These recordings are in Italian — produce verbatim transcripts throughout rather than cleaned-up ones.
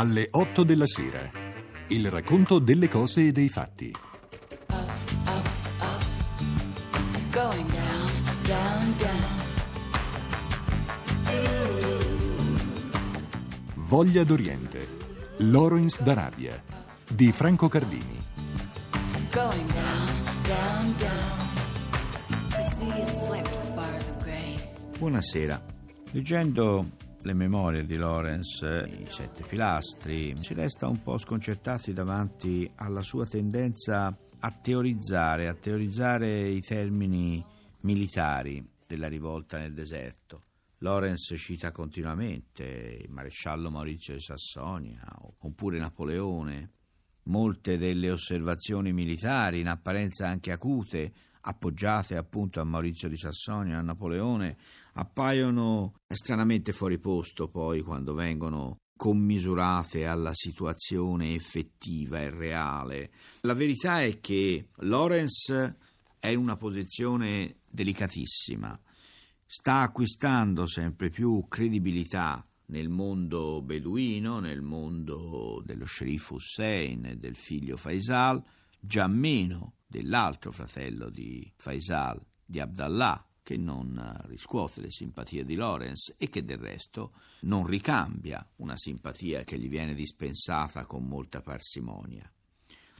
alle otto della sera. Il racconto delle cose e dei fatti. Up, up, up. Going down, down, down. Voglia d'Oriente. Lawrence d'Arabia di Franco Cardini. Going down, down, down. The sea is flecked with bars of grey. Buonasera. Leggendo le memorie di Lawrence, i sette pilastri, si resta un po' sconcertati davanti alla sua tendenza a teorizzare, a teorizzare i termini militari della rivolta nel deserto. Lawrence cita continuamente il maresciallo Maurizio di Sassonia, oppure Napoleone. Molte delle osservazioni militari, in apparenza anche acute, appoggiate appunto a Maurizio di Sassonia, a Napoleone, appaiono stranamente fuori posto poi quando vengono commisurate alla situazione effettiva e reale. La verità è che Lawrence è in una posizione delicatissima, sta acquistando sempre più credibilità nel mondo beduino, nel mondo dello sceriffo Hussein e del figlio Faisal, già meno dell'altro fratello di Faisal, di Abdallah, che non riscuote le simpatie di Lawrence e che del resto non ricambia una simpatia che gli viene dispensata con molta parsimonia.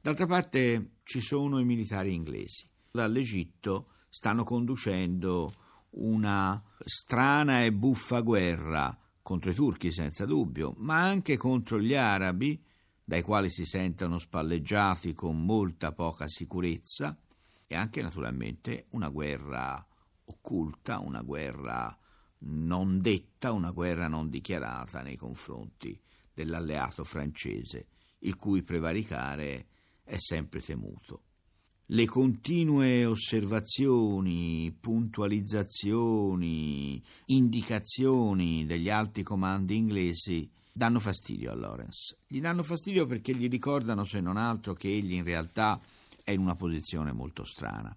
D'altra parte ci sono i militari inglesi. Dall'Egitto stanno conducendo una strana e buffa guerra contro i turchi senza dubbio, ma anche contro gli arabi, dai quali si sentono spalleggiati con molta poca sicurezza, e anche naturalmente una guerra occulta, una guerra non detta, una guerra non dichiarata nei confronti dell'alleato francese, il cui prevaricare è sempre temuto. Le continue osservazioni, puntualizzazioni, indicazioni degli alti comandi inglesi danno fastidio a Lawrence. Gli danno fastidio perché gli ricordano, se non altro, che egli in realtà è in una posizione molto strana.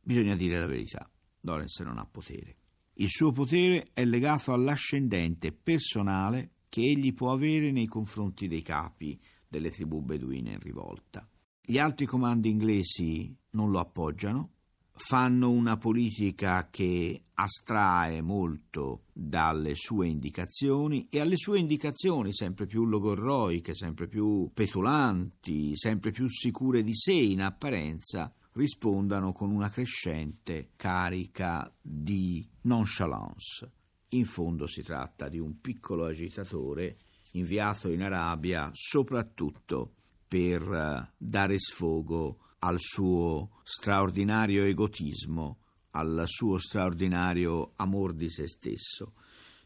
Bisogna dire la verità: Lawrence non ha potere. Il suo potere è legato all'ascendente personale che egli può avere nei confronti dei capi delle tribù beduine in rivolta. Gli altri comandi inglesi non lo appoggiano, fanno una politica che astrae molto dalle sue indicazioni, e alle sue indicazioni sempre più logorroiche, sempre più petulanti, sempre più sicure di sé in apparenza, rispondano con una crescente carica di nonchalance. In fondo si tratta di un piccolo agitatore inviato in Arabia soprattutto per dare sfogo al suo straordinario egotismo, al suo straordinario amor di se stesso.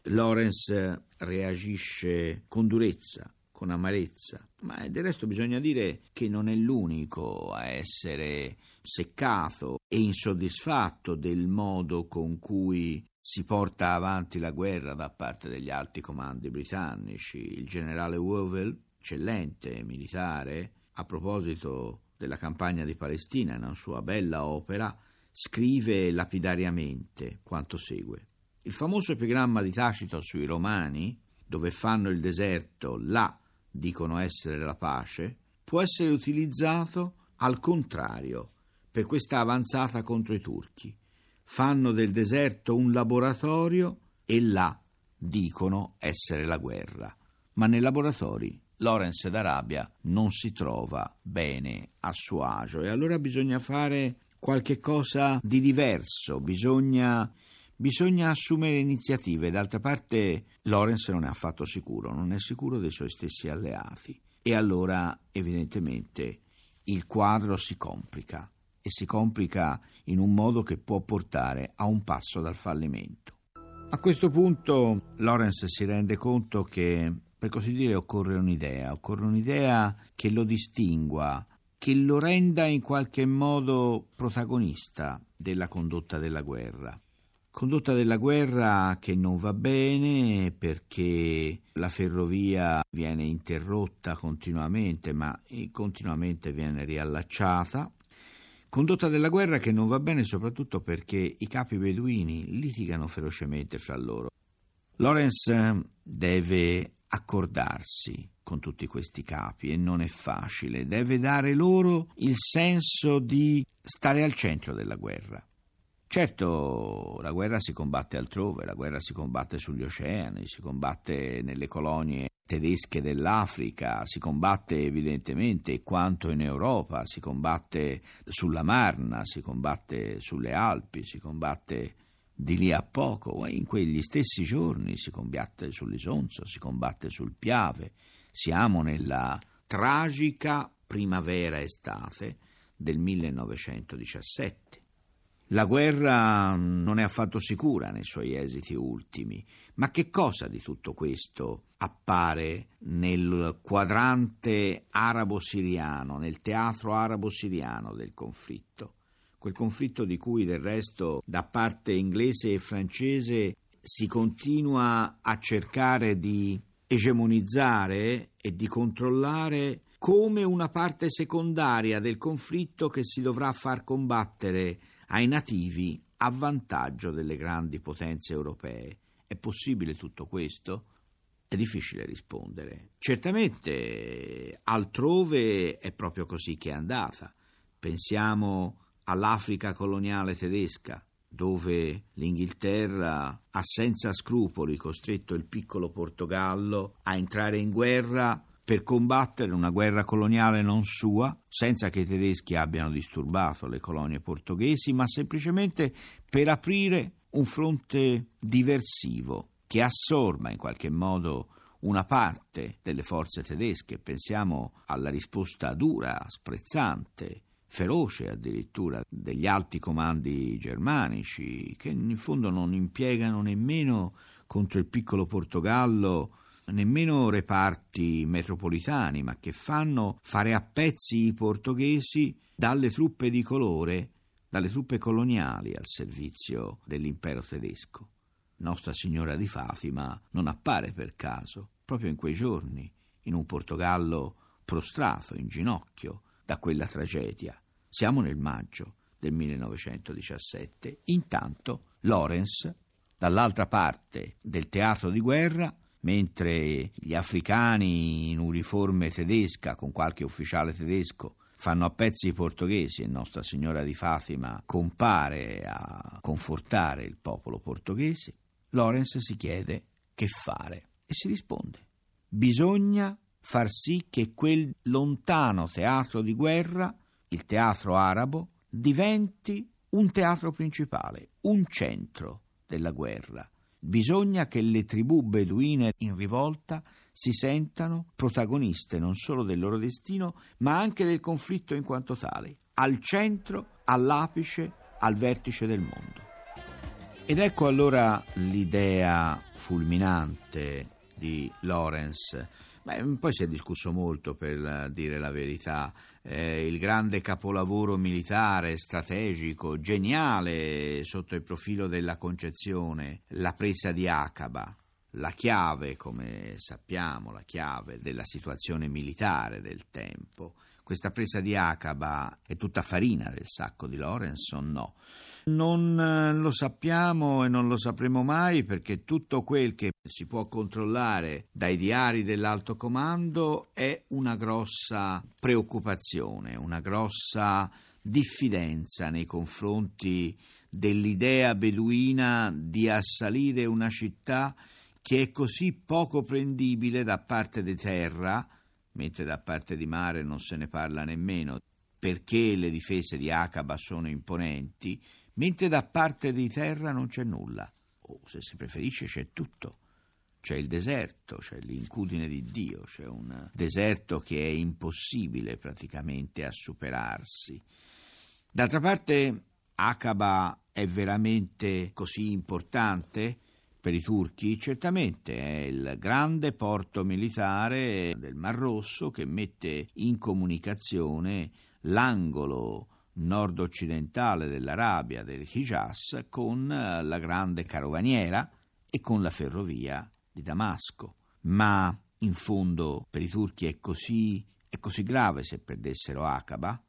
Lawrence reagisce con durezza, con amarezza, ma del resto bisogna dire che non è l'unico a essere seccato e insoddisfatto del modo con cui si porta avanti la guerra da parte degli alti comandi britannici. Il generale Wavell, eccellente militare, a proposito della campagna di Palestina, in una sua bella opera, scrive lapidariamente quanto segue. Il famoso epigramma di Tacito sui Romani, dove fanno il deserto, là dicono essere la pace, può essere utilizzato al contrario per questa avanzata contro i turchi. Fanno del deserto un laboratorio e là dicono essere la guerra, ma nei laboratori Lawrence d'Arabia non si trova bene a suo agio, e allora bisogna fare qualche cosa di diverso, bisogna, bisogna assumere iniziative. D'altra parte Lawrence non è affatto sicuro, non è sicuro dei suoi stessi alleati, e allora evidentemente il quadro si complica, e si complica in un modo che può portare a un passo dal fallimento. A questo punto Lawrence si rende conto che, per così dire, occorre un'idea, occorre un'idea che lo distingua, che lo renda in qualche modo protagonista della condotta della guerra. Condotta della guerra che non va bene perché la ferrovia viene interrotta continuamente, ma continuamente viene riallacciata. Condotta della guerra che non va bene soprattutto perché i capi beduini litigano ferocemente fra loro. Lawrence deve accordarsi con tutti questi capi e non è facile, deve dare loro il senso di stare al centro della guerra. Certo, la guerra si combatte altrove, la guerra si combatte sugli oceani, si combatte nelle colonie tedesche dell'Africa, si combatte evidentemente quanto in Europa, si combatte sulla Marna, si combatte sulle Alpi, si combatte di lì a poco, in quegli stessi giorni si combatte sull'Isonzo, si combatte sul Piave. Siamo nella tragica primavera-estate del millenovecentodiciassette. La guerra non è affatto sicura nei suoi esiti ultimi, ma che cosa di tutto questo appare nel quadrante arabo-siriano, nel teatro arabo-siriano del conflitto? Quel conflitto di cui del resto da parte inglese e francese si continua a cercare di egemonizzare e di controllare come una parte secondaria del conflitto che si dovrà far combattere ai nativi a vantaggio delle grandi potenze europee. È possibile tutto questo? È difficile rispondere. Certamente altrove è proprio così che è andata. Pensiamo all'Africa coloniale tedesca, dove l'Inghilterra ha senza scrupoli costretto il piccolo Portogallo a entrare in guerra per combattere una guerra coloniale non sua, senza che i tedeschi abbiano disturbato le colonie portoghesi, ma semplicemente per aprire un fronte diversivo che assorba in qualche modo una parte delle forze tedesche. Pensiamo alla risposta dura, sprezzante, feroce addirittura degli alti comandi germanici, che in fondo non impiegano nemmeno contro il piccolo Portogallo nemmeno reparti metropolitani, ma che fanno fare a pezzi i portoghesi dalle truppe di colore, dalle truppe coloniali al servizio dell'impero tedesco. Nostra Signora di Fatima non appare per caso, proprio in quei giorni, in un Portogallo prostrato, in ginocchio, da quella tragedia. Siamo nel maggio del millenovecentodiciassette. Intanto Lawrence, dall'altra parte del teatro di guerra, mentre gli africani in uniforme tedesca con qualche ufficiale tedesco fanno a pezzi i portoghesi e Nostra Signora di Fatima compare a confortare il popolo portoghese, Lawrence si chiede che fare e si risponde: bisogna far sì che quel lontano teatro di guerra, il teatro arabo, diventi un teatro principale, un centro della guerra. Bisogna che le tribù beduine in rivolta si sentano protagoniste non solo del loro destino, ma anche del conflitto in quanto tale, al centro, all'apice, al vertice del mondo. Ed ecco allora l'idea fulminante di Lawrence. Beh, poi si è discusso molto, per dire la verità, eh, il grande capolavoro militare, strategico, geniale sotto il profilo della concezione, la presa di Aqaba, la chiave, come sappiamo, la chiave della situazione militare del tempo. Questa presa di Aqaba è tutta farina del sacco di Lawrence o no? Non lo sappiamo e non lo sapremo mai, perché tutto quel che si può controllare dai diari dell'alto comando è una grossa preoccupazione, una grossa diffidenza nei confronti dell'idea beduina di assalire una città che è così poco prendibile da parte di terra, mentre da parte di mare non se ne parla nemmeno, perché le difese di Aqaba sono imponenti, mentre da parte di terra non c'è nulla, o se si preferisce c'è tutto. C'è il deserto, c'è l'incudine di Dio, c'è un deserto che è impossibile praticamente a superarsi. D'altra parte, Aqaba è veramente così importante per i turchi? Certamente è il grande porto militare del Mar Rosso che mette in comunicazione l'angolo nord-occidentale dell'Arabia, del Hijaz, con la grande carovaniera e con la ferrovia di Damasco. Ma in fondo per i turchi è così, è così grave se perdessero Aqaba?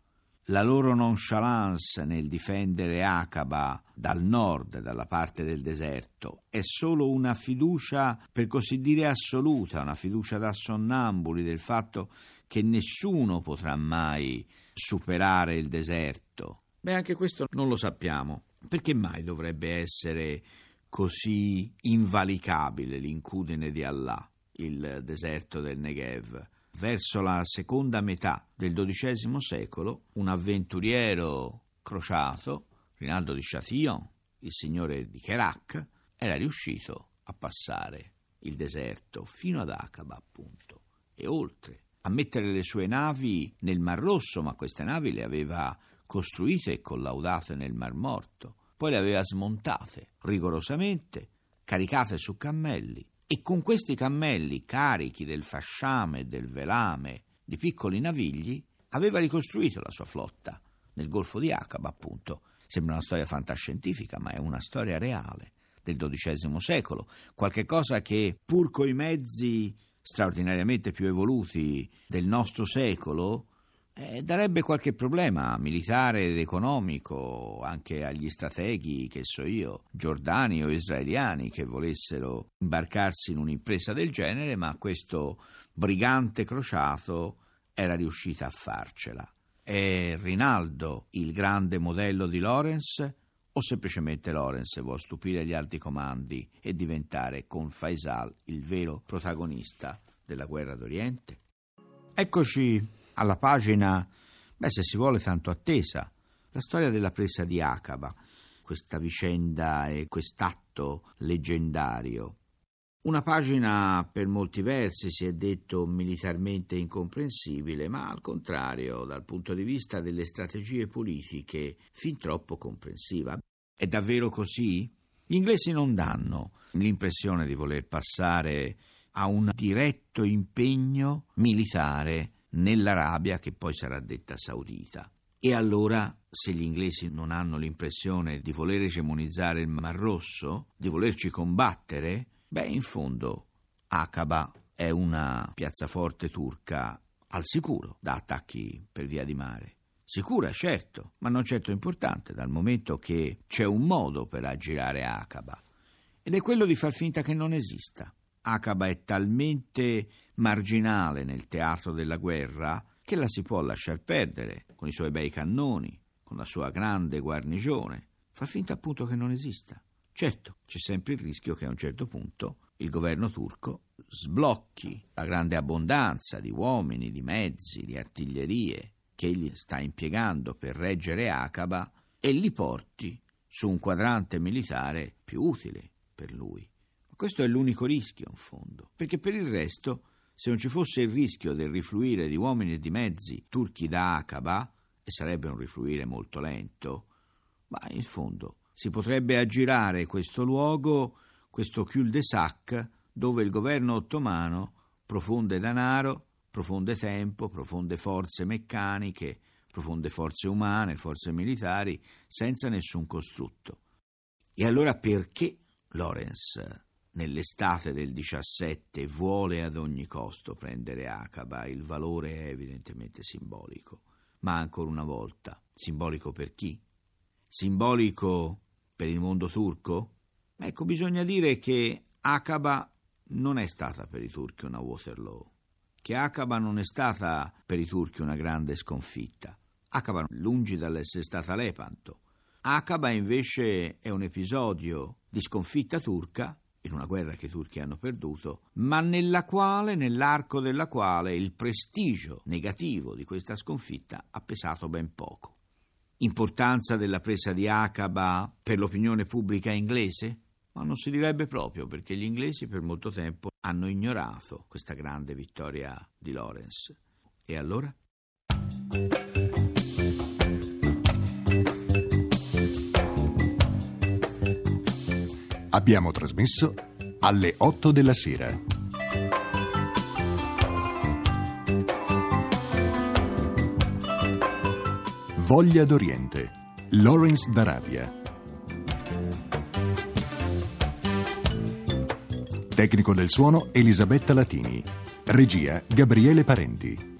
La loro nonchalance nel difendere Aqaba dal nord, dalla parte del deserto, è solo una fiducia, per così dire, assoluta, una fiducia da sonnambuli del fatto che nessuno potrà mai superare il deserto. Beh, anche questo non lo sappiamo. Perché mai dovrebbe essere così invalicabile l'incudine di Allah, il deserto del Negev? Verso la seconda metà del dodicesimo secolo, un avventuriero crociato, Rinaldo di Châtillon, il signore di Kerak, era riuscito a passare il deserto fino ad Aqaba, appunto, e oltre, a mettere le sue navi nel Mar Rosso, ma queste navi le aveva costruite e collaudate nel Mar Morto, poi le aveva smontate rigorosamente, caricate su cammelli, e con questi cammelli carichi del fasciame e del velame di piccoli navigli aveva ricostruito la sua flotta nel Golfo di Aqaba, appunto. Sembra una storia fantascientifica, ma è una storia reale del dodicesimo secolo, qualche cosa che pur coi mezzi straordinariamente più evoluti del nostro secolo eh, darebbe qualche problema militare ed economico anche agli strateghi, che so io, giordani o israeliani, che volessero imbarcarsi in un'impresa del genere, ma questo brigante crociato era riuscito a farcela. È Rinaldo il grande modello di Lawrence, o semplicemente Lawrence vuol stupire gli alti comandi e diventare con Faisal il vero protagonista della guerra d'Oriente? Eccoci alla pagina, beh, se si vuole, tanto attesa, la storia della presa di Aqaba, questa vicenda e quest'atto leggendario. Una pagina per molti versi, si è detto, militarmente incomprensibile, ma al contrario, dal punto di vista delle strategie politiche, fin troppo comprensiva. È davvero così? Gli inglesi non danno l'impressione di voler passare a un diretto impegno militare nell'Arabia, che poi sarà detta saudita. E allora, se gli inglesi non hanno l'impressione di voler egemonizzare il Mar Rosso, di volerci combattere, beh, in fondo, Aqaba è una piazzaforte turca al sicuro da attacchi per via di mare. Sicura, certo, ma non certo importante, dal momento che c'è un modo per aggirare Aqaba, ed è quello di far finta che non esista. Aqaba è talmente marginale nel teatro della guerra che la si può lasciar perdere con i suoi bei cannoni, con la sua grande guarnigione. Fa finta, appunto, che non esista. Certo, c'è sempre il rischio che a un certo punto il governo turco sblocchi la grande abbondanza di uomini, di mezzi, di artiglierie che egli sta impiegando per reggere Aqaba e li porti su un quadrante militare più utile per lui. Ma questo è l'unico rischio, in fondo, perché per il resto, se non ci fosse il rischio del rifluire di uomini e di mezzi turchi da Aqaba, e sarebbe un rifluire molto lento, ma in fondo si potrebbe aggirare questo luogo, questo cul-de-sac, dove il governo ottomano profonde denaro, profonde tempo, profonde forze meccaniche, profonde forze umane, forze militari, senza nessun costrutto. E allora perché Lawrence, nell'estate del diciassette, vuole ad ogni costo prendere Aqaba? Il valore è evidentemente simbolico, ma ancora una volta, simbolico per chi? Simbolico per il mondo turco? Ecco, bisogna dire che Aqaba non è stata per i turchi una Waterloo, che Aqaba non è stata per i turchi una grande sconfitta. Aqaba, lungi dall'essere stata Lepanto, Aqaba invece è un episodio di sconfitta turca in una guerra che i turchi hanno perduto, ma nella quale, nell'arco della quale, il prestigio negativo di questa sconfitta ha pesato ben poco. Importanza della presa di Aqaba per l'opinione pubblica inglese? Ma non si direbbe proprio, perché gli inglesi per molto tempo hanno ignorato questa grande vittoria di Lawrence. E allora? Abbiamo trasmesso alle otto della sera. Voglia d'Oriente, Lawrence d'Arabia. Tecnico del suono Elisabetta Latini. Regia Gabriele Parenti.